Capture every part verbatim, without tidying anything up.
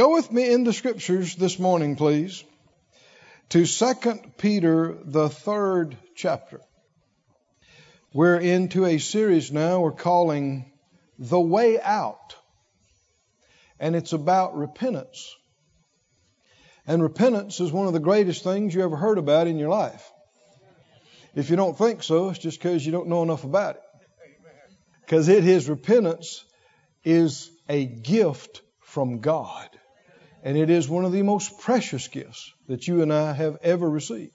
Go with me in the scriptures this morning, please, to Second Peter, the third chapter. We're into a series now we're calling The Way Out, and it's about repentance. And repentance is one of the greatest things you ever heard about in your life. If you don't think so, it's just because you don't know enough about it. Because it is repentance is a gift from God. And it is one of the most precious gifts that you and I have ever received.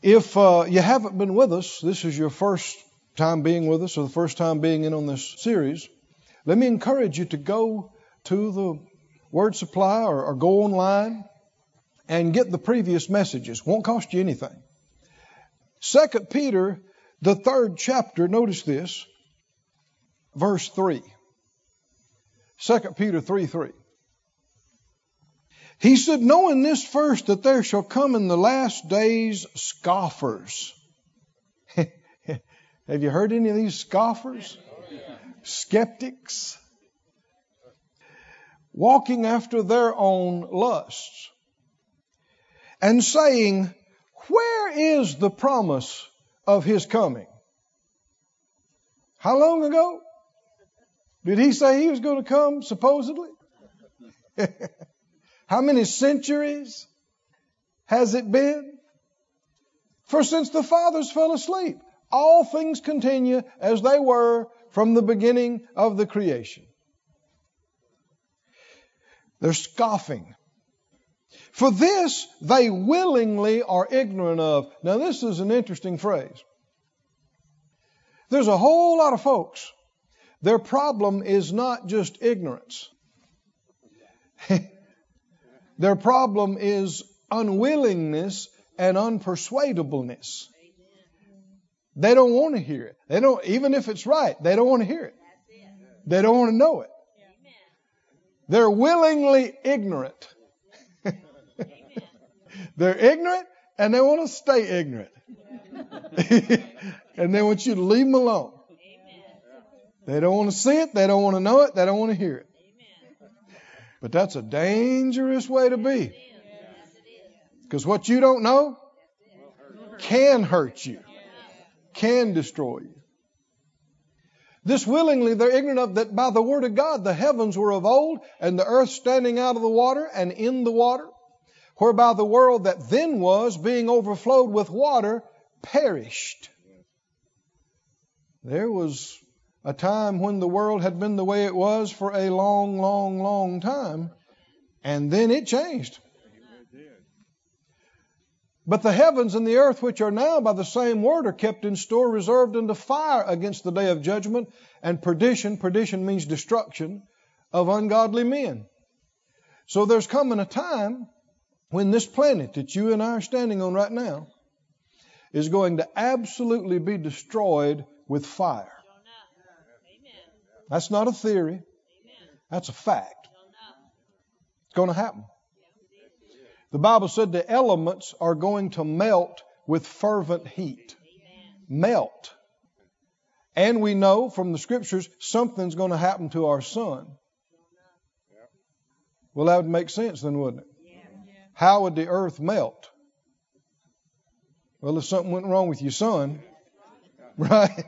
If uh, you haven't been with us, this is your first time being with us or the first time being in on this series, let me encourage you to go to the Word Supply or, or go online and get the previous messages. Won't cost you anything. Second Peter, the third chapter, notice this, verse three. Second Peter three three. He said, knowing this first, that there shall come in the last days scoffers. Have you heard any of these scoffers? Skeptics. Walking after their own lusts. And saying, where is the promise of his coming? How long ago did he say he was going to come, supposedly? How many centuries has it been? For since the fathers fell asleep, all things continue as they were from the beginning of the creation. They're scoffing. For this they willingly are ignorant of. Now, this is an interesting phrase. There's a whole lot of folks. Their problem is not just ignorance. Their problem is unwillingness and unpersuadableness. They don't want to hear it. They don't, even if it's right, they don't want to hear it. They don't want to know it. They're willingly ignorant. They're ignorant and they want to stay ignorant. And they want you to leave them alone. They don't want to see it. They don't want to know it. They don't want to hear it. But that's a dangerous way to be. Because what you don't know can hurt you, can destroy you. This willingly they're ignorant of, that by the word of God the heavens were of old, and the earth standing out of the water and in the water, whereby the world that then was, being overflowed with water, perished. There was a time when the world had been the way it was for a long, long, long time, and then it changed. But the heavens and the earth, which are now by the same word, are kept in store, reserved unto fire against the day of judgment and perdition. Perdition means destruction of ungodly men. So there's coming a time when this planet that you and I are standing on right now is going to absolutely be destroyed with fire. That's not a theory. That's a fact. It's going to happen. The Bible said the elements are going to melt with fervent heat. Melt. And we know from the scriptures something's going to happen to our sun. Well, that would make sense then, wouldn't it? How would the earth melt? Well, if something went wrong with your sun, right?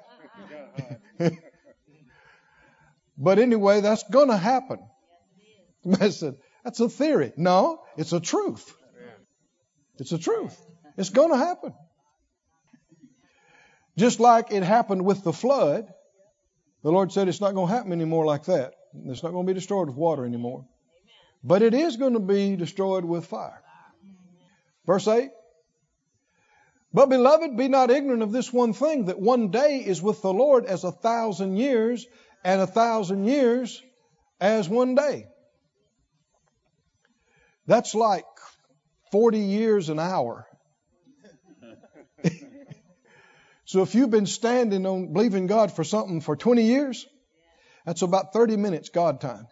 But anyway, that's going to happen. I said, that's a theory. No, it's a truth. It's a truth. It's going to happen. Just like it happened with the flood. The Lord said it's not going to happen anymore like that. It's not going to be destroyed with water anymore. But it is going to be destroyed with fire. Verse eight. But beloved, be not ignorant of this one thing, that one day is with the Lord as a thousand years, and a thousand years as one day. That's like forty years an hour. So if you've been standing on believing God for something for twenty years, that's about thirty minutes God time.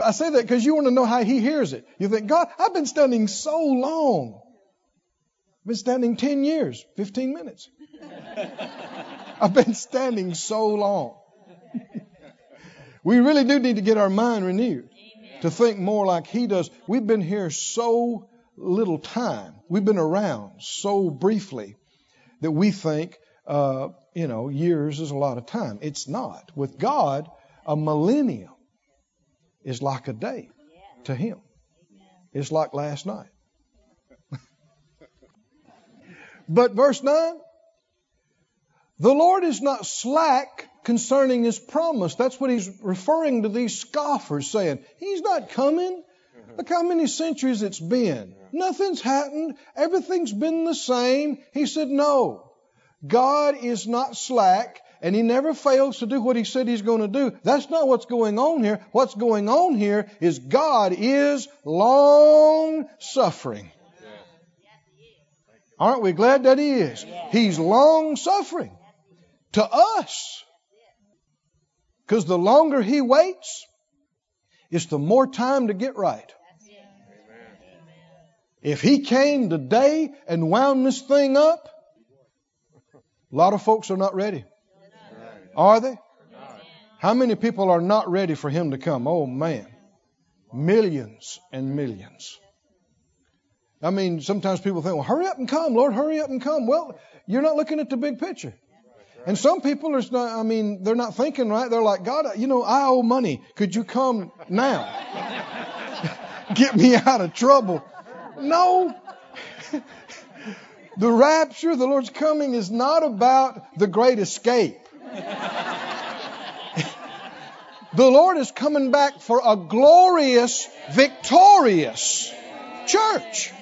I say that because you want to know how he hears it. You think, God, I've been standing so long. I've been standing ten years, fifteen minutes. I've been standing so long. We really do need to get our mind renewed. Amen. To think more like He does. We've been here so little time. We've been around so briefly that we think, uh, you know, years is a lot of time. It's not. With God, a millennium is like a day to Him. It's like last night. But verse nine, the Lord is not slack concerning His promise. That's what He's referring to these scoffers saying. He's not coming. Look how many centuries it's been. Nothing's happened. Everything's been the same. He said, no, God is not slack, and He never fails to do what He said He's going to do. That's not what's going on here. What's going on here is God is long suffering. Aren't we glad that He is? He's long suffering to us. Because the longer He waits, it's the more time to get right. If He came today and wound this thing up, a lot of folks are not ready. Are they? How many people are not ready for Him to come? Oh man, millions and millions. I mean, sometimes people think, well, hurry up and come, Lord, hurry up and come. Well, you're not looking at the big picture. And some people are not, I mean, they're not thinking right. They're like, God, you know, I owe money. Could you come now? Get me out of trouble. No. The rapture, the Lord's coming, is not about the great escape. The Lord is coming back for a glorious, victorious church.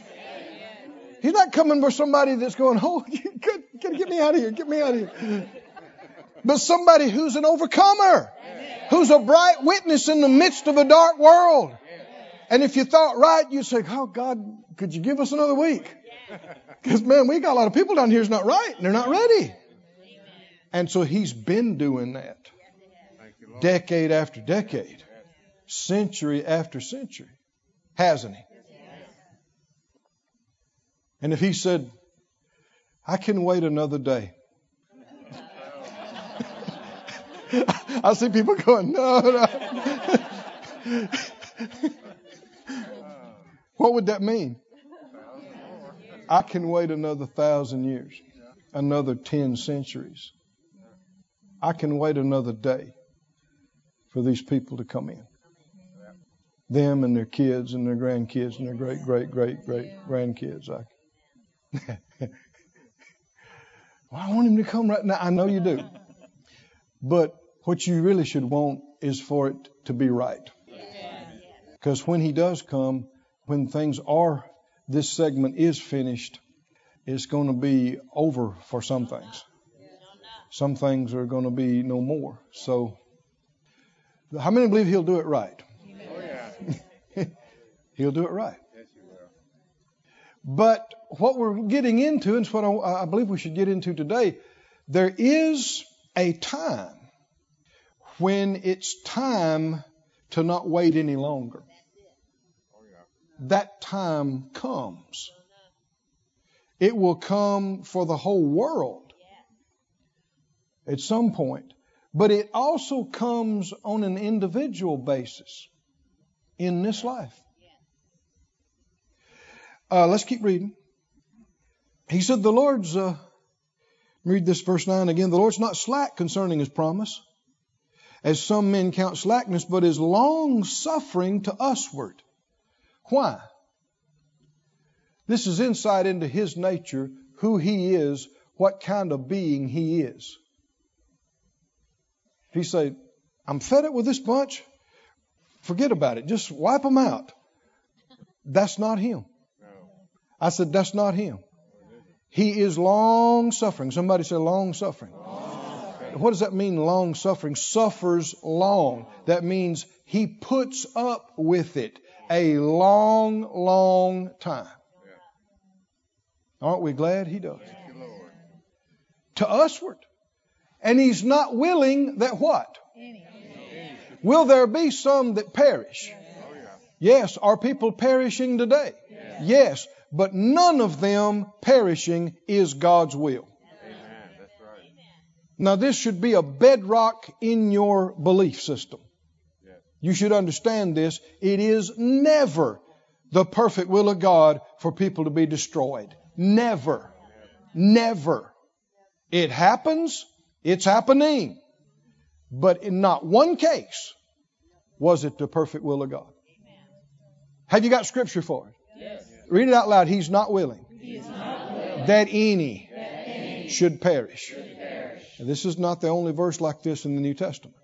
He's not coming for somebody that's going, oh, you good, get me out of here, get me out of here. But somebody who's an overcomer, who's a bright witness in the midst of a dark world. And if you thought right, you'd say, oh, God, could you give us another week? Because, man, we got a lot of people down here who's not right, and they're not ready. And so He's been doing that decade after decade, century after century, hasn't He? And if He said, I can wait another day. I see people going, no, no. What would that mean? I can wait another thousand years, another ten centuries. I can wait another day for these people to come in. Them and their kids and their grandkids and their great, great, great, great grandkids. I can. Well, I want Him to come right now. I know you do. But what you really should want is for it to be right. Because when He does come, when things are, this segment is finished, it's going to be over for some things. Some things are going to be no more. So how many believe He'll do it right? Oh, yeah. He'll do it right. But what we're getting into, and it's what I, I believe we should get into today, there is a time when it's time to not wait any longer. That time comes. It will come for the whole world at some point. But it also comes on an individual basis in this life. Uh, let's keep reading. He said, the Lord's, uh, read this verse nine again. The Lord's not slack concerning His promise, as some men count slackness, but is long suffering to usward. Why? This is insight into His nature, who He is, what kind of being He is. If He said, I'm fed up with this bunch, forget about it. Just wipe them out. That's not Him. I said, that's not Him. He is long suffering. Somebody say long suffering. Long suffering. What does that mean, long suffering? Suffers long. That means He puts up with it a long, long time. Aren't we glad He does? Thank you, Lord. To usward. And He's not willing that what? Any. Will there be some that perish? Oh, yeah. Yes. Are people perishing today? Yeah. Yes. But none of them perishing is God's will. Amen. That's right. Now, this should be a bedrock in your belief system. You should understand this. It is never the perfect will of God for people to be destroyed. Never. Never. It happens. It's happening. But in not one case was it the perfect will of God. Have you got scripture for it? Yes. Read it out loud. He's not willing, he is not willing that any, that any should perish. Should perish. Now, this is not the only verse like this in the New Testament.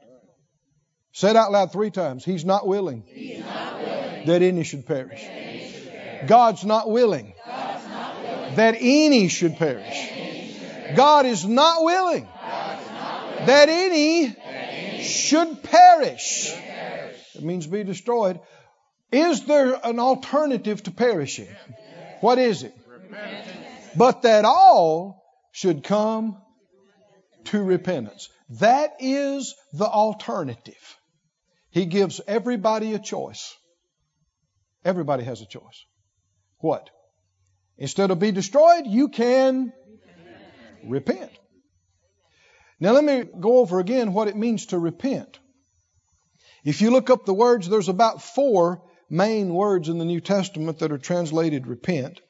Say it out loud three times. He's not willing, he is not willing that any should perish. That any should perish. God's not willing, God's not willing that any should perish. Any should perish. God is not willing, God's not willing that any, that any should perish. Should perish. It means be destroyed. Is there an alternative to perishing? What is it? Repentance. But that all should come to repentance. That is the alternative. He gives everybody a choice. Everybody has a choice. What? Instead of be destroyed, you can repent. Now let me go over again what it means to repent. If you look up the words, there's about four main words in the New Testament that are translated repent.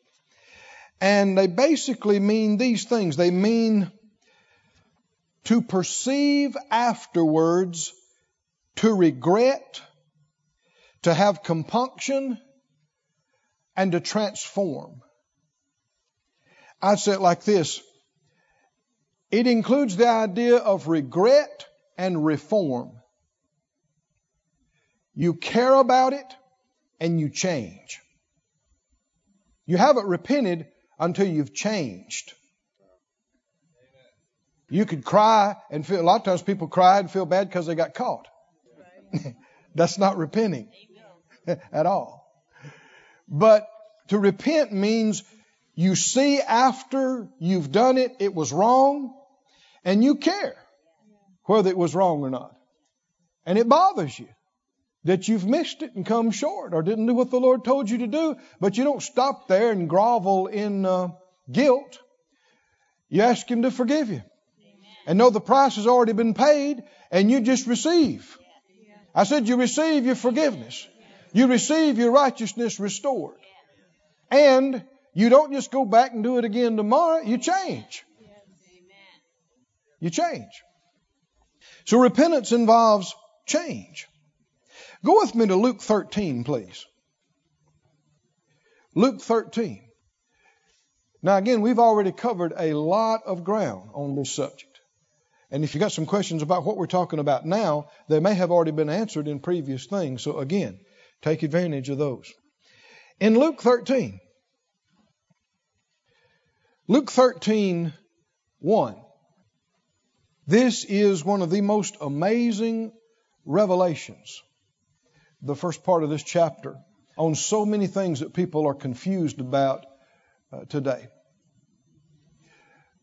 And they basically mean these things. They mean to perceive afterwards, to regret, to have compunction, and to transform. I'd say it like this. It includes the idea of regret and reform. You care about it, and you change. You haven't repented until you've changed. You could cry and feel, a lot of times people cry and feel bad because they got caught. That's not repenting at all. But to repent means you see after you've done it, it was wrong, and you care whether it was wrong or not. And it bothers you that you've missed it and come short or didn't do what the Lord told you to do. But you don't stop there and grovel in uh, guilt. You ask Him to forgive you. Amen. And know the price has already been paid and you just receive. Yeah. Yeah. I said you receive your forgiveness. Yeah. You receive your righteousness restored. Yeah. And you don't just go back and do it again tomorrow. You change. Yeah. You change. So repentance involves change. Go with me to Luke thirteen, please. Luke thirteen. Now, again, we've already covered a lot of ground on this subject. And if you got some questions about what we're talking about now, they may have already been answered in previous things. So, again, take advantage of those. In Luke thirteen. Luke thirteen, one. This is one of the most amazing revelations. The first part of this chapter on so many things that people are confused about uh, today.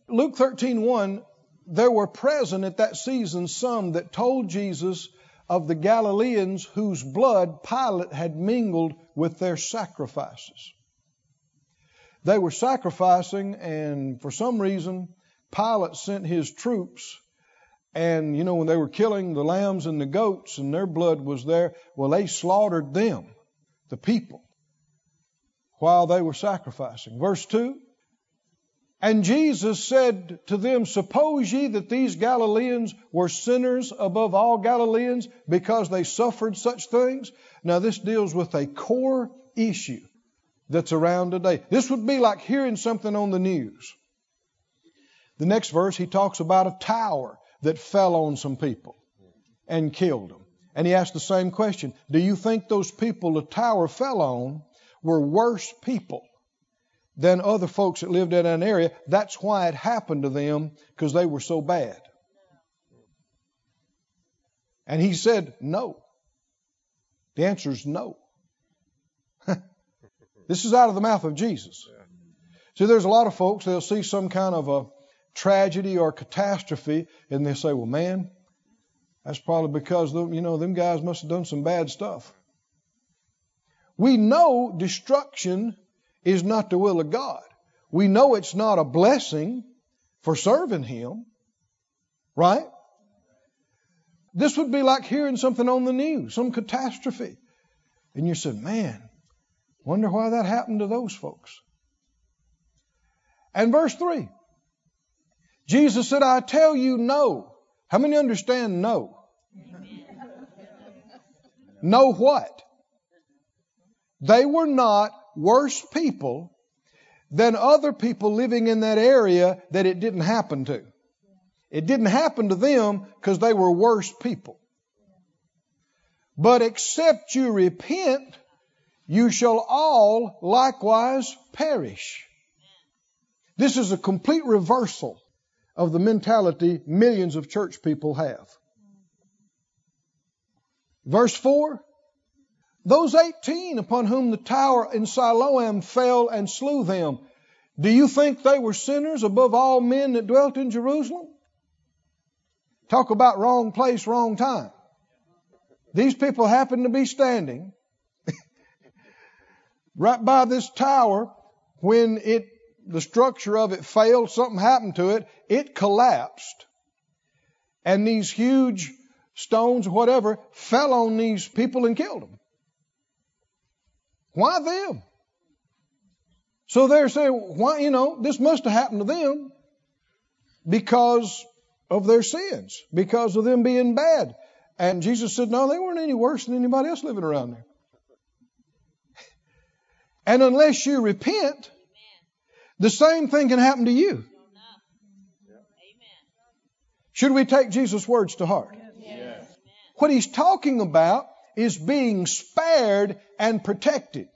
Luke thirteen, one, there were present at that season some that told Jesus of the Galileans whose blood Pilate had mingled with their sacrifices. They were sacrificing, and for some reason, Pilate sent his troops. And, you know, when they were killing the lambs and the goats and their blood was there, well, they slaughtered them, the people, while they were sacrificing. Verse two, and Jesus said to them, suppose ye that these Galileans were sinners above all Galileans because they suffered such things? Now, this deals with a core issue that's around today. This would be like hearing something on the news. The next verse, he talks about a tower that fell on some people and killed them. And he asked the same question. Do you think those people the tower fell on were worse people than other folks that lived in an area? That's why it happened to them, because they were so bad. And he said, no. The answer is no. This is out of the mouth of Jesus. See, there's a lot of folks, they'll see some kind of a tragedy or catastrophe, and they say, well, man, that's probably because, you know, them guys must have done some bad stuff. We know destruction is not the will of God. We know it's not a blessing for serving Him, right? This would be like hearing something on the news, some catastrophe. And you said, man, wonder why that happened to those folks. And verse three, Jesus said, I tell you no. How many understand no? No what? They were not worse people than other people living in that area that it didn't happen to. It didn't happen to them because they were worse people. But except you repent, you shall all likewise perish. This is a complete reversal of the mentality millions of church people have. Verse four, those eighteen upon whom the tower in Siloam fell and slew them, do you think they were sinners above all men that dwelt in Jerusalem? Talk about wrong place, wrong time. These people happened to be standing right by this tower when it, the structure of it failed. Something happened to it. It collapsed. And these huge stones, whatever, fell on these people and killed them. Why them? So they're saying, why, you know, this must have happened to them because of their sins, because of them being bad. And Jesus said, no, they weren't any worse than anybody else living around there. And unless you repent, the same thing can happen to you. Should we take Jesus' words to heart? Yes. What he's talking about is being spared and protected.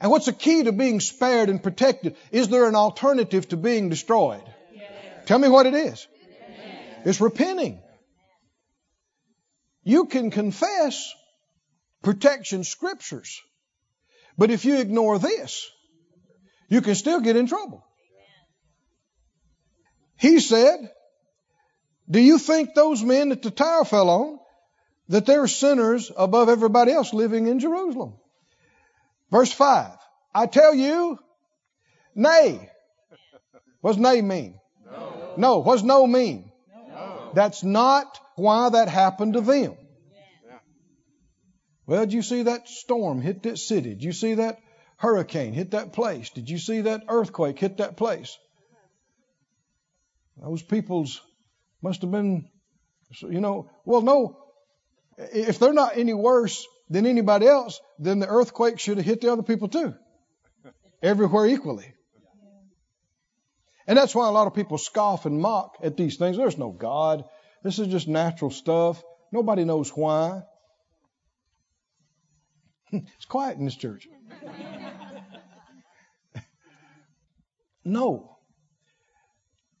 And what's the key to being spared and protected? Is there an alternative to being destroyed? Tell me what it is. Amen. It's repenting. You can confess protection scriptures, but if you ignore this, you can still get in trouble. He said, do you think those men that the tower fell on, that they're sinners above everybody else living in Jerusalem? Verse five, I tell you, nay. What's nay mean? No. No. What's no mean? No. That's not why that happened to them. Yeah. Well, did you see that storm hit that city? Did you see that hurricane hit that place? Did you see that earthquake hit that place? Those people's must have been, you know, well, no, if they're not any worse than anybody else, then the earthquake should have hit the other people too. Everywhere equally. And that's why a lot of people scoff and mock at these things. There's no God. This is just natural stuff. Nobody knows why. It's quiet in this church. No.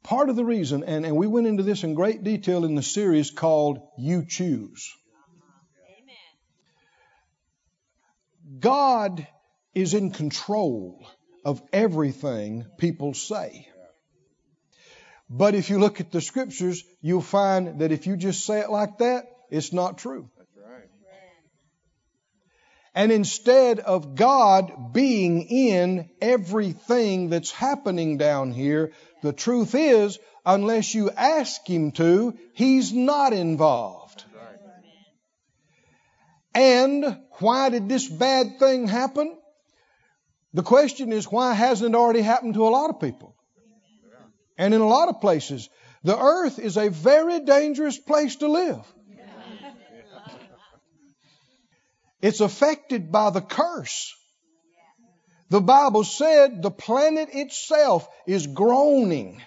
Part of the reason, and, and we went into this in great detail in the series called You Choose. God is in control of everything people say. But if you look at the scriptures, you'll find that if you just say it like that, it's not true. That's right. And instead of God being in everything that's happening down here, the truth is, unless you ask him to, he's not involved. Right. And why did this bad thing happen? The question is, why hasn't it already happened to a lot of people? And in a lot of places, the earth is a very dangerous place to live. It's affected by the curse. The Bible said the planet itself is groaning.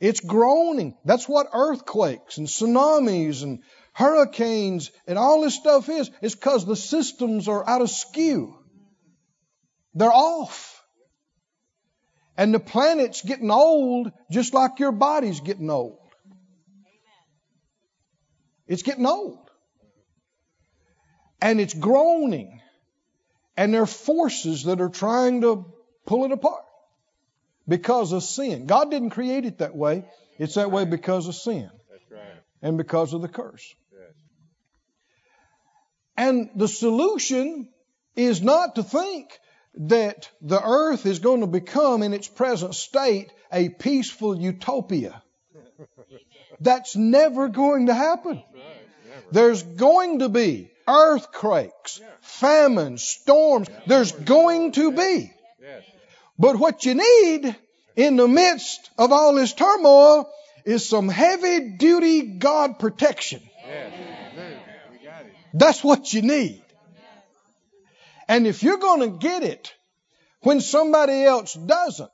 It's groaning. That's what earthquakes and tsunamis and hurricanes and all this stuff is. It's because the systems are out of skew. They're off. And the planet's getting old just like your body's getting old. It's getting old. And it's groaning. And there are forces that are trying to pull it apart because of sin. God didn't create it that way. It's that way because of sin. That's right. And because of the curse. Yes. And the solution is not to think that the earth is going to become in its present state a peaceful utopia. That's never going to happen. There's going to be earthquakes, famines, storms. There's going to be. But what you need in the midst of all this turmoil is some heavy duty God protection. That's what you need. And if you're going to get it when somebody else doesn't,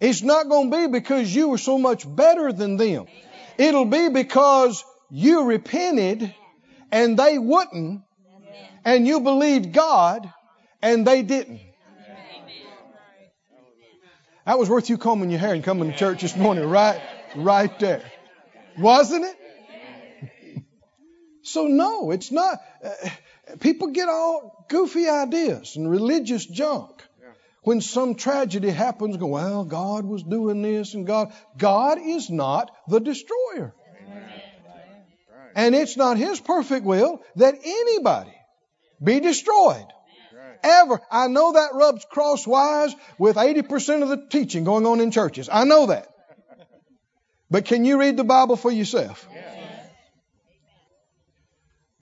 it's not going to be because you were so much better than them. It'll be because you repented and they wouldn't, and you believed God and they didn't. That was worth you combing your hair and coming to church this morning, right, right there. Wasn't it? So no, it's not. Uh, people get all goofy ideas and religious junk. When some tragedy happens, go, well, God was doing this and God. God is not the destroyer. Amen. And it's not his perfect will that anybody be destroyed. Ever. I know that rubs crosswise with eighty percent of the teaching going on in churches. I know that. But can you read the Bible for yourself?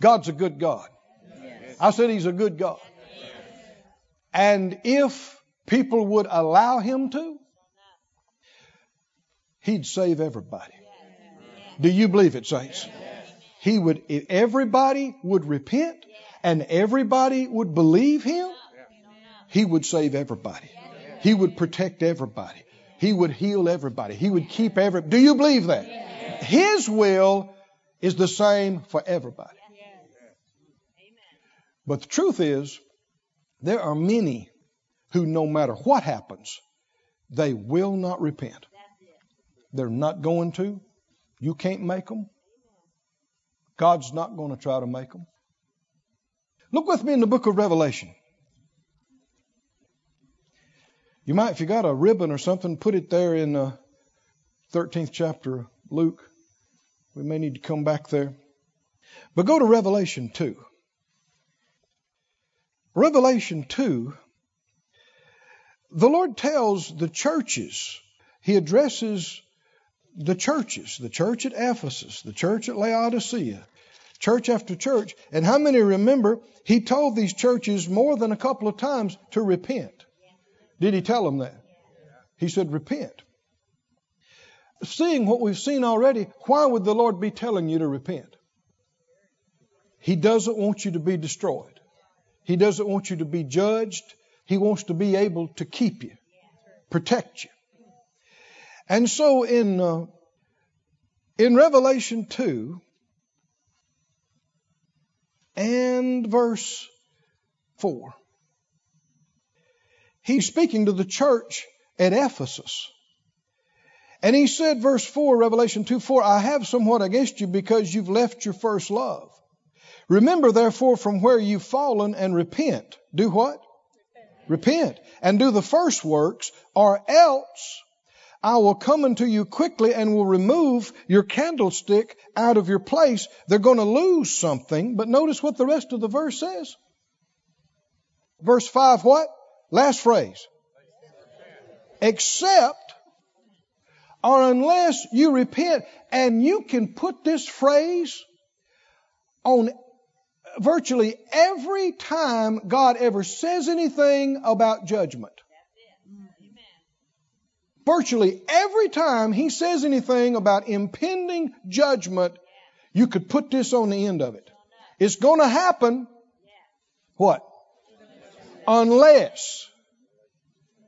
God's a good God. I said he's a good God. And if people would allow him to, he'd save everybody. Do you believe it, saints? He would, if everybody would repent and everybody would believe him, he would save everybody. He would protect everybody. He would heal everybody. He would keep everybody. Do you believe that? His will is the same for everybody. But the truth is, there are many who, no matter what happens, they will not repent. They're not going to. You can't make them. God's not going to try to make them. Look with me in the book of Revelation. You might, if you got a ribbon or something, put it there in the thirteenth chapter of Luke. We may need to come back there. But go to Revelation two. Revelation two, the Lord tells the churches, he addresses the churches, the church at Ephesus, the church at Laodicea, church after church. And how many remember he told these churches more than a couple of times to repent? Did he tell them that? He said, repent. Seeing what we've seen already, why would the Lord be telling you to repent? He doesn't want you to be destroyed. He doesn't want you to be judged. He wants to be able to keep you, protect you. And so in uh, in Revelation two and verse four, he's speaking to the church at Ephesus. And he said, verse four, Revelation two, four, I have somewhat against you because you've left your first love. Remember, therefore, from where you've fallen and repent. Do what? Repent. Repent and do the first works, or else I will come unto you quickly and will remove your candlestick out of your place. They're going to lose something. But notice what the rest of the verse says. Verse five, what? Last phrase. Except or unless you repent. And you can put this phrase on virtually every time God ever says anything about judgment. Virtually every time he says anything about impending judgment, you could put this on the end of it. It's going to happen. What? Unless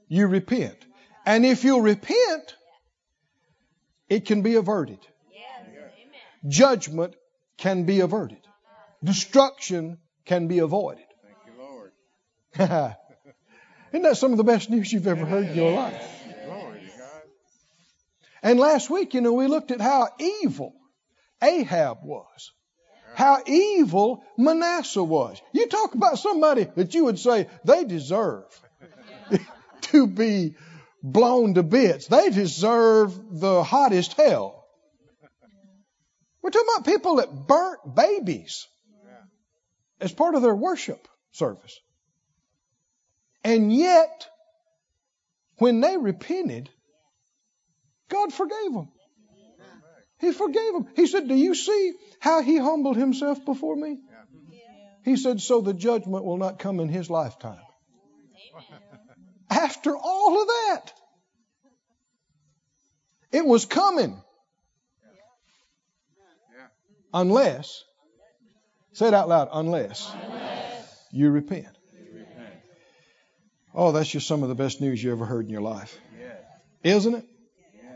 you repent. And if you repent, it can be averted. Judgment can be averted. Destruction can be avoided. Thank you, Lord. Isn't that some of the best news you've ever heard in your life? Glory to God. And last week, you know, we looked at how evil Ahab was, how evil Manasseh was. You talk about somebody that you would say they deserve to be blown to bits. They deserve the hottest hell. We're talking about people that burnt babies as part of their worship service. And yet, when they repented, God forgave them. He forgave him. He said, do you see how he humbled himself before me? Yeah. He said, so the judgment will not come in his lifetime. Amen. After all of that, it was coming. Yeah. Yeah. Unless, say it out loud, unless, unless. You repent. You repent. Oh, that's just some of the best news you ever heard in your life. Yeah. Isn't it? Yeah.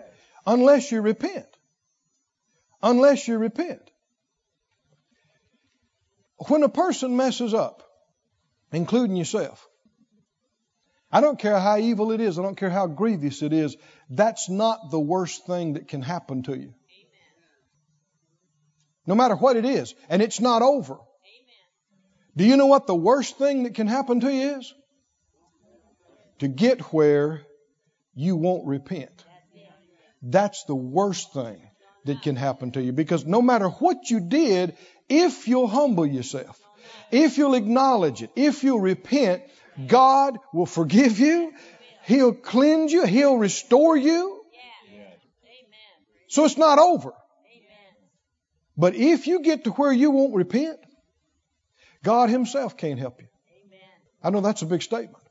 Unless you repent. Unless you repent. When a person messes up, including yourself, I don't care how evil it is. I don't care how grievous it is. That's not the worst thing that can happen to you. No matter what it is. And it's not over. Do you know what the worst thing that can happen to you is? To get where you won't repent. That's the worst thing that can happen to you, because no matter what you did, if you'll humble yourself, if you'll acknowledge it, if you'll repent, God will forgive you. He'll cleanse you. He'll restore you. So it's not over. But if you get to where you won't repent, God himself can't help you. I know that's a big statement,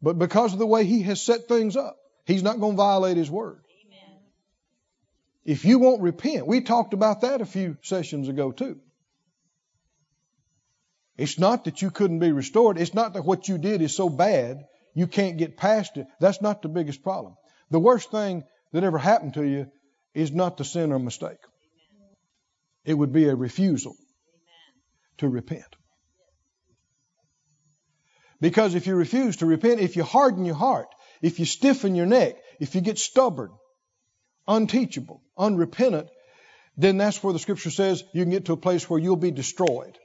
but because of the way he has set things up, he's not going to violate his word. If you won't repent, we talked about that a few sessions ago too. It's not that you couldn't be restored. It's not that what you did is so bad you can't get past it. That's not the biggest problem. The worst thing that ever happened to you is not the sin or mistake. It would be a refusal to repent. Because if you refuse to repent, if you harden your heart, if you stiffen your neck, if you get stubborn, unteachable, unrepentant, then that's where the scripture says you can get to a place where you'll be destroyed,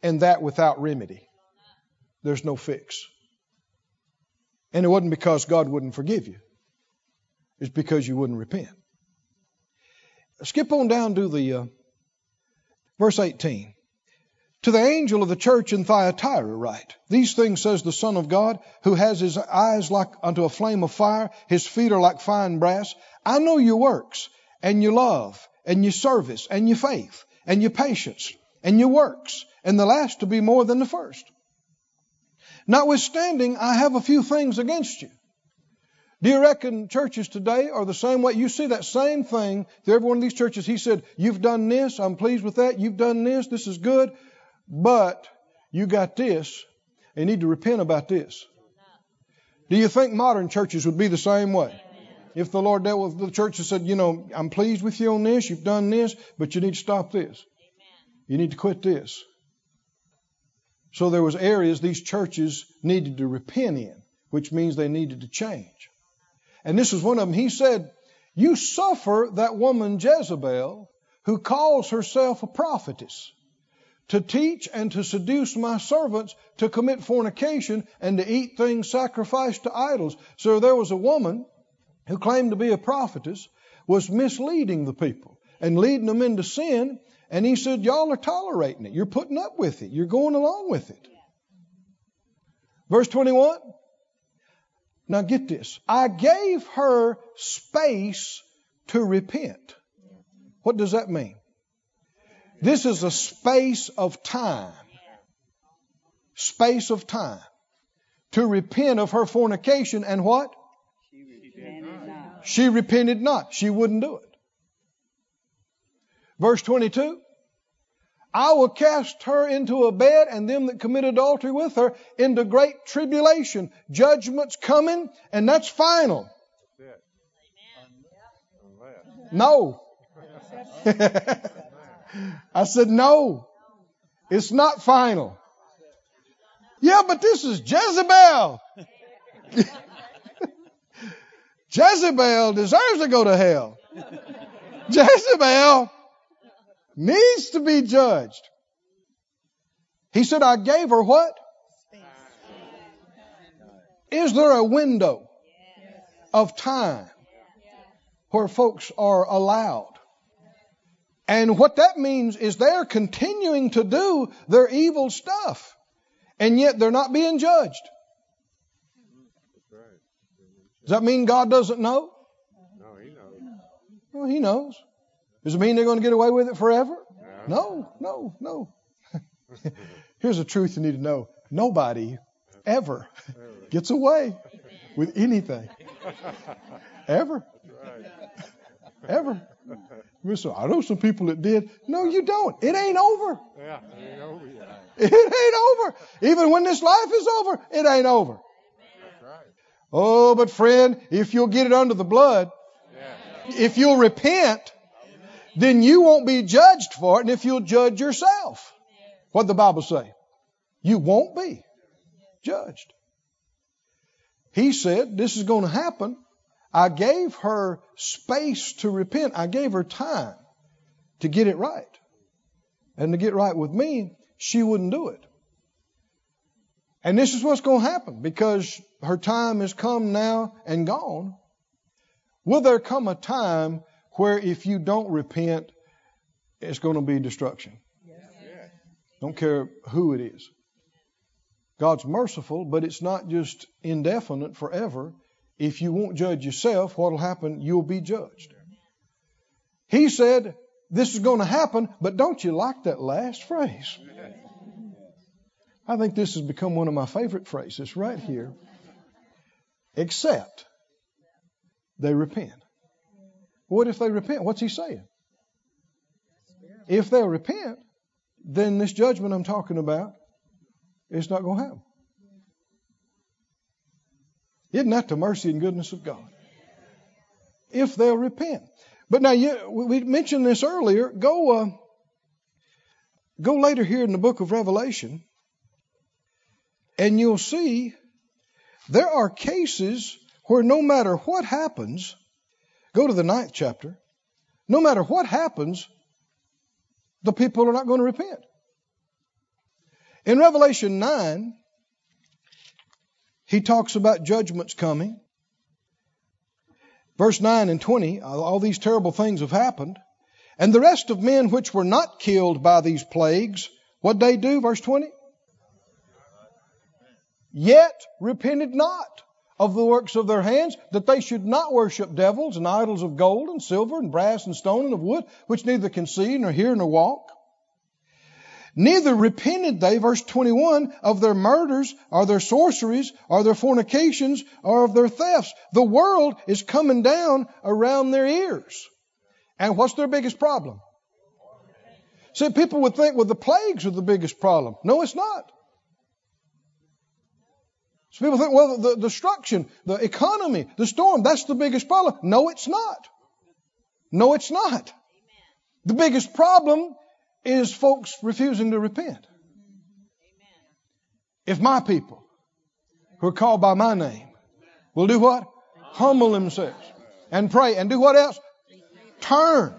and that without remedy. There's no fix. And it wasn't because God wouldn't forgive you. It's because you wouldn't repent. Skip on down to the uh, verse eighteen. To the angel of the church in Thyatira write, these things says the Son of God, who has his eyes like unto a flame of fire, his feet are like fine brass. I know your works, and your love, and your service, and your faith, and your patience, and your works, and the last to be more than the first. Notwithstanding, I have a few things against you. Do you reckon churches today are the same way? You see that same thing through every one of these churches. He said, you've done this, I'm pleased with that, you've done this, this is good. But you got this and need to repent about this. Do you think modern churches would be the same way? If the Lord dealt with the church and said, you know, I'm pleased with you on this. You've done this, but you need to stop this. You need to quit this. So there was areas these churches needed to repent in, which means they needed to change. And this is one of them. He said, you suffer that woman Jezebel, who calls herself a prophetess, to teach and to seduce my servants to commit fornication and to eat things sacrificed to idols. So there was a woman who claimed to be a prophetess, was misleading the people and leading them into sin. And he said, y'all are tolerating it. You're putting up with it. You're going along with it. Verse twenty-one. Now get this. I gave her space to repent. What does that mean? This is a space of time, space of time to repent of her fornication. And what? She repented not. She repented not. She wouldn't do it. Verse twenty-two. I will cast her into a bed, and them that commit adultery with her, into great tribulation. Judgment's coming, and that's final. No. I said, no, it's not final. Yeah, but this is Jezebel. Jezebel deserves to go to hell. Jezebel needs to be judged. He said, I gave her what? Is there a window of time where folks are allowed? And what that means is they're continuing to do their evil stuff, and yet they're not being judged. Does that mean God doesn't know? No, he knows. Well, he knows. Does it mean they're going to get away with it forever? No, no, no. Here's the truth you need to know. Nobody ever gets away with anything. Ever. Ever. So I know some people that did. No, you don't. It ain't over. It ain't over. Even when this life is over, it ain't over. Oh, but friend, if you'll get it under the blood, if you'll repent, then you won't be judged for it. And if you'll judge yourself, what did the Bible say? You won't be judged. He said, this is going to happen. I gave her space to repent. I gave her time to get it right. And to get right with me, she wouldn't do it. And this is what's going to happen because her time has come now and gone. Will there come a time where if you don't repent, it's going to be destruction? Don't care who it is. God's merciful, but it's not just indefinite forever. If you won't judge yourself, what will happen? You'll be judged. He said, this is going to happen, but don't you like that last phrase? I think this has become one of my favorite phrases right here. Except they repent. What if they repent? What's he saying? If they'll repent, then this judgment I'm talking about, it's not going to happen. Isn't that the mercy and goodness of God? If they'll repent. But now, you, we mentioned this earlier. Go, uh, go later here in the book of Revelation, and you'll see there are cases where no matter what happens, go to the ninth chapter, no matter what happens, the people are not going to repent. In Revelation nine, he talks about judgments coming. Verse nine and twenty, all these terrible things have happened. And the rest of men which were not killed by these plagues, what they do? Verse twenty. Yet repented not of the works of their hands, that they should not worship devils and idols of gold and silver and brass and stone and of wood, which neither can see nor hear nor walk. Neither repented they, verse twenty-one, of their murders, or their sorceries, or their fornications, or of their thefts. The world is coming down around their ears. And what's their biggest problem? See, people would think, well, the plagues are the biggest problem. No, it's not. So people think, well, the, the destruction, the economy, the storm, that's the biggest problem. No, it's not. No, it's not. The biggest problem is folks refusing to repent. If my people who are called by my name will do what? Humble themselves and pray and do what else? Turn.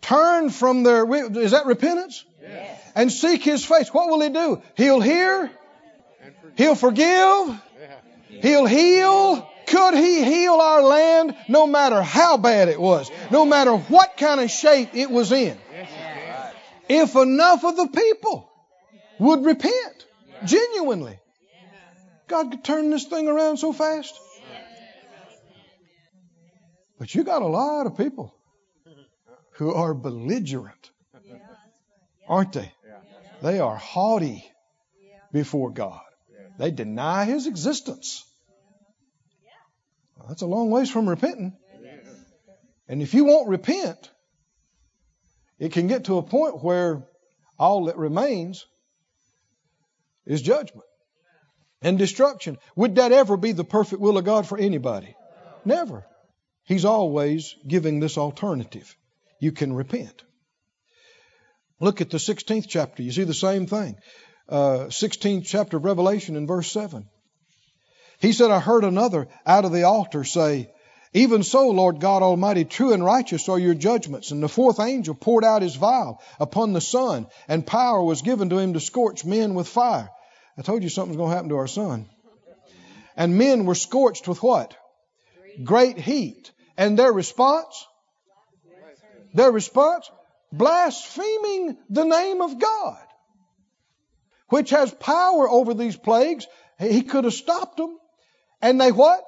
Turn from their, is that repentance? Yes. And seek his face. What will he do? He'll hear. He'll forgive. He'll heal. Could he heal our land no matter how bad it was, no matter what kind of shape it was in? If enough of the people would repent genuinely, God could turn this thing around so fast. But you got a lot of people who are belligerent, aren't they? They are haughty before God. They deny his existence. That's a long ways from repenting. And if you won't repent, it can get to a point where all that remains is judgment and destruction. Would that ever be the perfect will of God for anybody? Never. He's always giving this alternative. You can repent. Look at the sixteenth chapter. You see the same thing. Uh, sixteenth chapter of Revelation in verse seven. He said, I heard another out of the altar say, even so, Lord God Almighty, true and righteous are your judgments. And the fourth angel poured out his vial upon the sun, and power was given to him to scorch men with fire. I told you something's going to happen to our sun. And men were scorched with what? Great heat. And their response? Their response? Blaspheming the name of God, which has power over these plagues. He could have stopped them. And they what?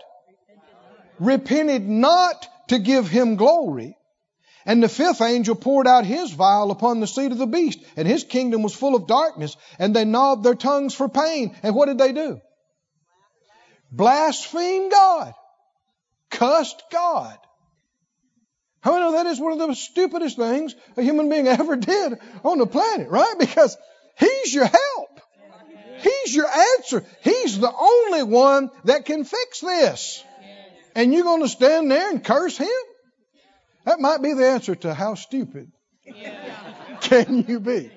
repented not to give him glory. And the fifth angel poured out his vial upon the seat of the beast, and his kingdom was full of darkness, and they gnawed their tongues for pain. And what did they do? Blasphemed God. Cussed God. How many know that is one of the stupidest things a human being ever did on the planet, right? Because he's your help. He's your answer. He's the only one that can fix this. And you're going to stand there and curse him? That might be the answer to how stupid yeah. can you be.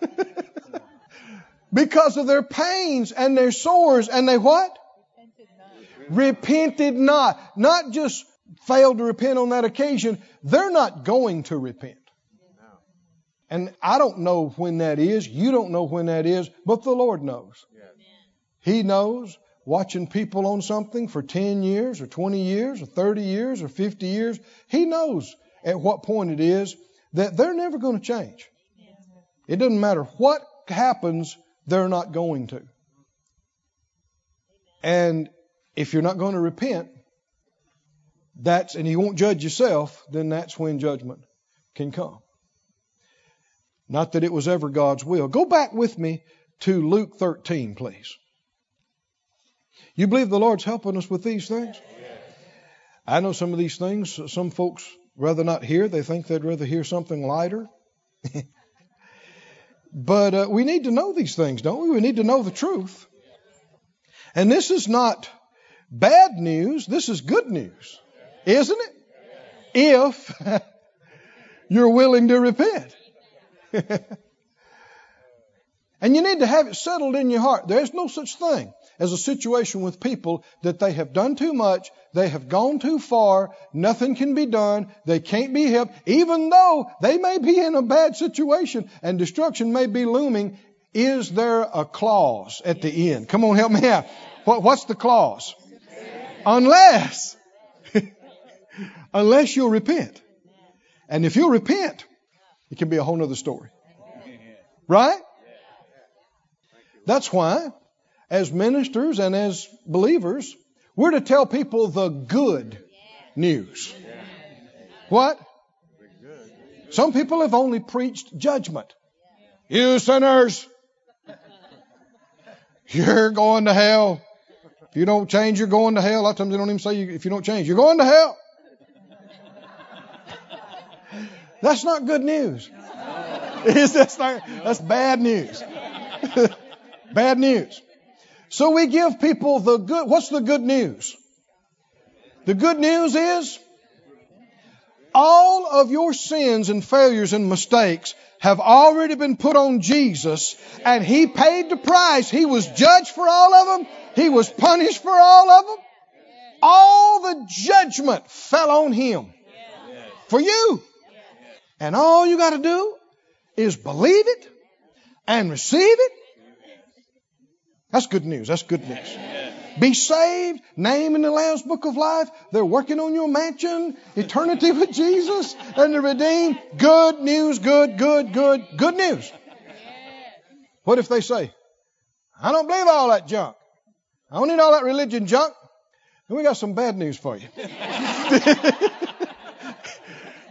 Yeah. Because of their pains and their sores, and they what? Repented not. Repented not. Not just failed to repent on that occasion. They're not going to repent. No. And I don't know when that is. You don't know when that is. But the Lord knows. Yeah. He knows. Watching people on something for ten years or twenty years or thirty years or fifty years. He knows at what point it is that they're never going to change. It doesn't matter what happens, they're not going to. And if you're not going to repent, that's, and you won't judge yourself, then that's when judgment can come. Not that it was ever God's will. Go back with me to Luke thirteen, please. You believe the Lord's helping us with these things? Yes. I know some of these things, some folks rather not hear. They think they'd rather hear something lighter. But uh, we need to know these things, don't we? We need to know the truth. And this is not bad news. This is good news, isn't it? Yes. If you're willing to repent. And you need to have it settled in your heart. There is no such thing as a situation with people that they have done too much, they have gone too far, nothing can be done, they can't be helped, even though they may be in a bad situation and destruction may be looming. Is there a clause at the end? Come on, help me out. What, what's the clause? Unless, unless you'll repent. And if you'll repent, it can be a whole nother story. Right? That's why, as ministers and as believers, we're to tell people the good news. What? Some people have only preached judgment. You sinners, you're going to hell. If you don't change, you're going to hell. A lot of times they don't even say if you don't change, you're going to hell. That's not good news. That's, not, that's bad news. Bad news. So we give people the good. What's the good news? The good news is all of your sins and failures and mistakes have already been put on Jesus, and he paid the price. He was judged for all of them. He was punished for all of them. All the judgment fell on him for you. And all you got to do is believe it and receive it. That's good news. That's good news. Amen. Be saved. Name in the Lamb's Book of Life. They're working on your mansion. Eternity with Jesus and the redeemed. Good news. Good, good, good, good news. What if they say, I don't believe all that junk. I don't need all that religion junk. Then we got some bad news for you.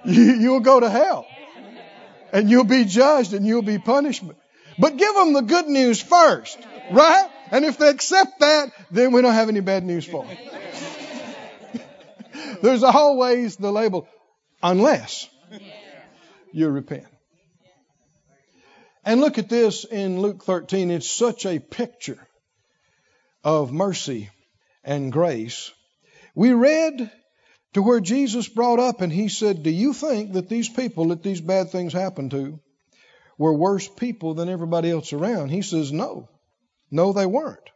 you you'll go to hell. And you'll be judged and you'll be punished. But give them the good news first. Right? And if they accept that, then we don't have any bad news for them. There's always the label, unless you repent. And look at this in Luke thirteen. It's such a picture of mercy and grace. We read to where Jesus brought up and he said, do you think that these people that these bad things happened to were worse people than everybody else around? He says, no. No, they weren't.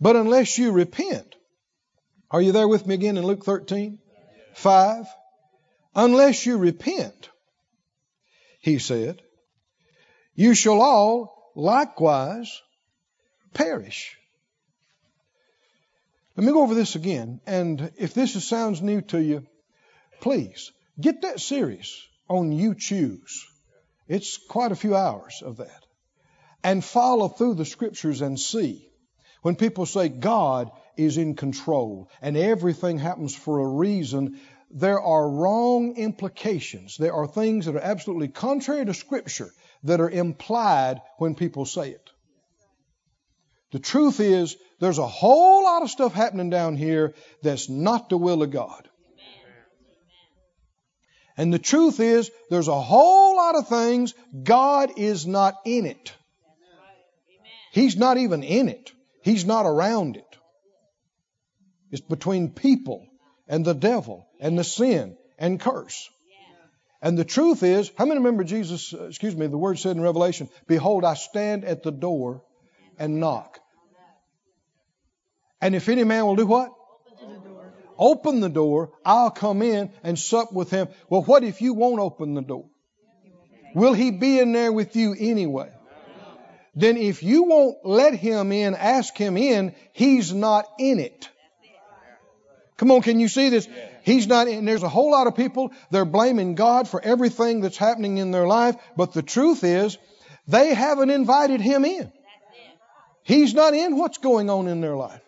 But unless you repent, are you there with me again in Luke thirteen? five. Unless you repent, he said, you shall all likewise perish. Let me go over this again. And if this sounds new to you, please get that series on You Choose. It's quite a few hours of that. And follow through the scriptures and see when people say God is in control, and everything happens for a reason. There are wrong implications. There are things that are absolutely contrary to Scripture that are implied when people say it. The truth is, there's a whole lot of stuff happening down here that's not the will of God. And the truth is, there's a whole lot of things God is not in it. He's not even in it. He's not around it. It's between people and the devil and the sin and curse. And the truth is, how many remember Jesus, excuse me, the word said in Revelation, "Behold, I stand at the door and knock. And if any man will do what? Open the door, I'll come in and sup with him." Well, what if you won't open the door? Will he be in there with you anyway? Then if you won't let him in, ask him in, he's not in it. Come on, can you see this? He's not in. There's a whole lot of people, they're blaming God for everything that's happening in their life. But the truth is, they haven't invited him in. He's not in what's going on in their life.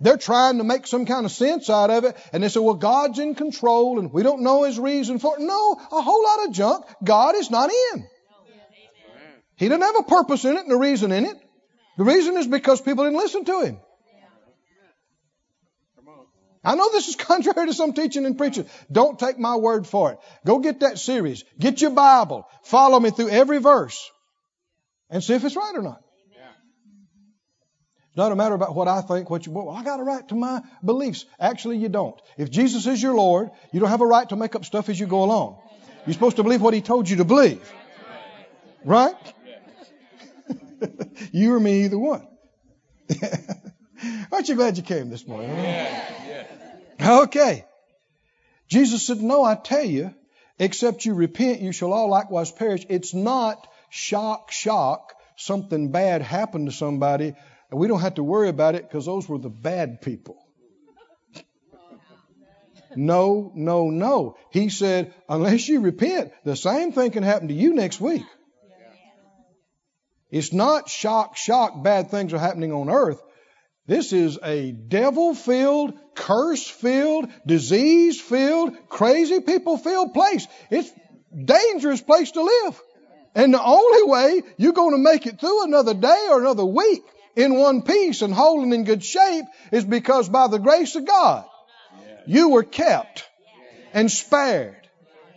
They're trying to make some kind of sense out of it. And they say, well, God's in control and we don't know his reason for it. No, a whole lot of junk God is not in. He doesn't have a purpose in it and a reason in it. The reason is because people didn't listen to him. I know this is contrary to some teaching and preaching. Don't take my word for it. Go get that series. Get your Bible. Follow me through every verse and see if it's right or not. It's not a matter about what I think, what you want. Well, I got a right to my beliefs. Actually, you don't. If Jesus is your Lord, you don't have a right to make up stuff as you go along. You're supposed to believe what he told you to believe. Right? You or me, either one. Aren't you glad you came this morning? Yeah. Okay. Jesus said, no, I tell you, except you repent, you shall all likewise perish. It's not shock, shock. Something bad happened to somebody. And we don't have to worry about it because those were the bad people. No, no, no. He said, unless you repent, the same thing can happen to you next week. It's not shock, shock, bad things are happening on earth. This is a devil-filled, curse-filled, disease-filled, crazy people-filled place. It's a dangerous place to live. And the only way you're going to make it through another day or another week in one piece and whole and in good shape is because by the grace of God, you were kept and spared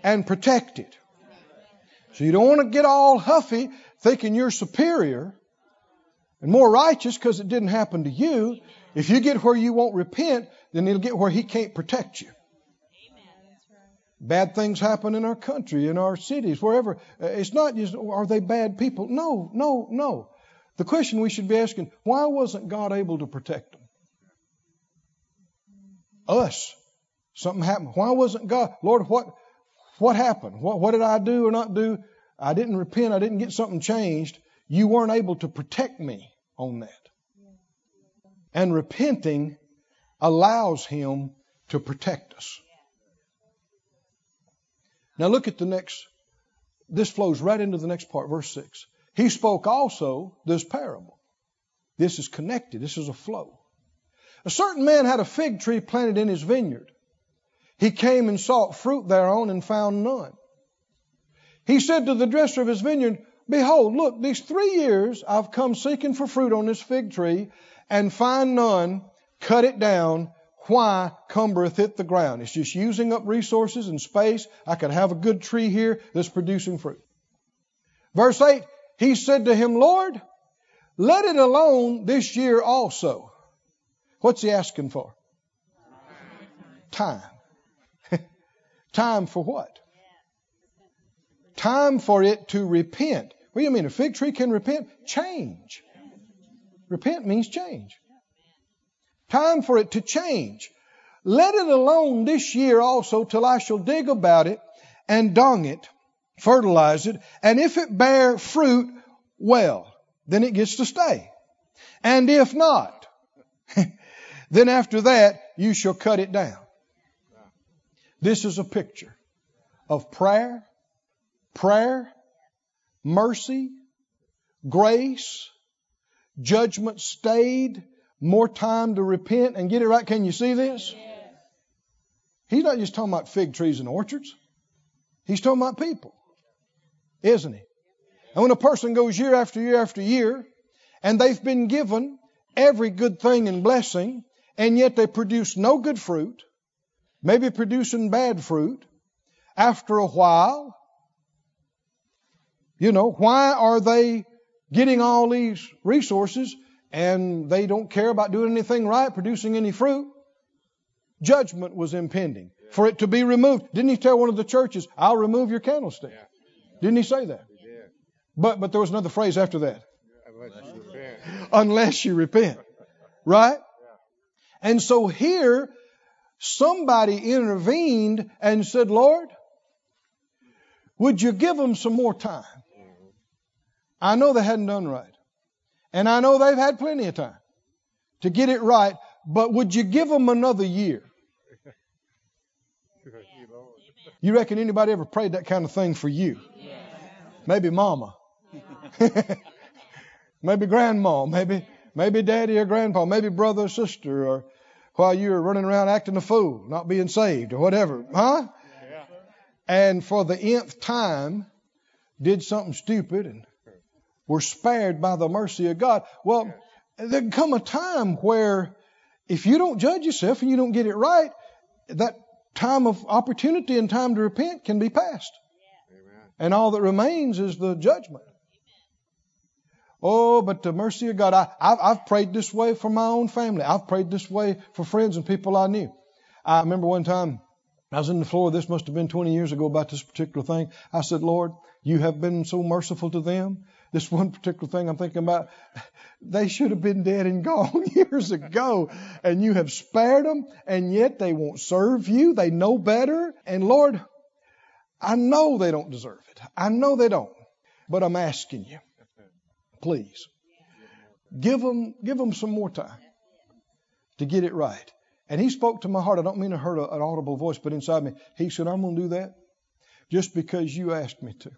and protected. So you don't want to get all huffy thinking you're superior and more righteous because it didn't happen to you. If you get where you won't repent, then it'll get where he can't protect you. Bad things happen in our country, in our cities, wherever. It's not just, are they bad people? No, no, no. The question we should be asking, why wasn't God able to protect them? Us. Something happened. Why wasn't God? Lord, what what happened? What, what did I do or not do? I didn't repent. I didn't get something changed. You weren't able to protect me on that. And repenting allows him to protect us. Now look at the next. This flows right into the next part, verse six. He spoke also this parable. This is connected. This is a flow. A certain man had a fig tree planted in his vineyard. He came and sought fruit thereon and found none. He said to the dresser of his vineyard, "Behold, look, these three years I've come seeking for fruit on this fig tree and find none. Cut it down. Why cumbereth it the ground?" It's just using up resources and space. I could have a good tree here that's producing fruit. Verse eight. He said to him, "Lord, let it alone this year also." What's he asking for? Time. Time for what? Time for it to repent. What do you mean? A fig tree can repent? Change. Repent means change. Time for it to change. "Let it alone this year also till I shall dig about it and dung it, fertilize it, and if it bear fruit, well, then it gets to stay. And if not, then after that you shall cut it down." This is a picture of prayer, prayer, mercy, grace, judgment stayed, more time to repent and get it right. Can you see this? Yes. He's not just talking about fig trees and orchards. He's talking about people, isn't he? And when a person goes year after year after year, and they've been given every good thing and blessing, and yet they produce no good fruit, maybe producing bad fruit, after a while, you know, why are they getting all these resources and they don't care about doing anything right, producing any fruit? Judgment was impending for it to be removed. Didn't he tell one of the churches, I'll remove your candlestick? Didn't he say that? But but there was another phrase after that. Unless you repent. Unless you repent. Right? And so here, somebody intervened and said, Lord, would you give them some more time? I know they hadn't done right. And I know they've had plenty of time to get it right. But would you give them another year? You reckon anybody ever prayed that kind of thing for you? Maybe mama. Maybe grandma. Maybe maybe daddy or grandpa. Maybe brother or sister. Or while you were running around acting a fool, not being saved or whatever. Huh? And for the nth time, did something stupid and were spared by the mercy of God. Well, there can come a time where if you don't judge yourself and you don't get it right, that time of opportunity and time to repent can be passed. And all that remains is the judgment. Oh, but the mercy of God. I, I've, I've prayed this way for my own family. I've prayed this way for friends and people I knew. I remember one time, I was in the floor, this must have been twenty years ago about this particular thing. I said, Lord, you have been so merciful to them. This one particular thing I'm thinking about, they should have been dead and gone years ago. And you have spared them, and yet they won't serve you. They know better. And Lord, I know they don't deserve it. I know they don't. But I'm asking you, please, give them, give them some more time to get it right. And he spoke to my heart. I don't mean to hurt an audible voice, but inside me, he said, I'm going to do that just because you asked me to.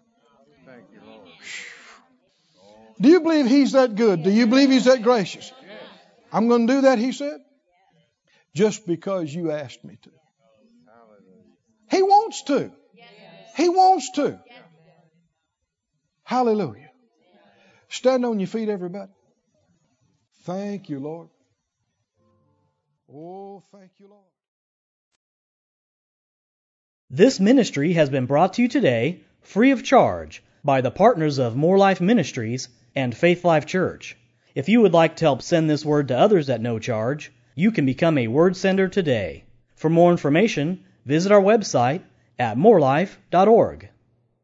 Thank you, Lord. Do you believe he's that good? Do you believe he's that gracious? Yes. I'm going to do that, he said, just because you asked me to. He wants to. He wants to. Hallelujah. Stand on your feet, everybody. Thank you, Lord. Oh, thank you, Lord. This ministry has been brought to you today, free of charge, by the partners of More Life Ministries and Faith Life Church. If you would like to help send this word to others at no charge, you can become a word sender today. For more information, visit our website at more life dot org.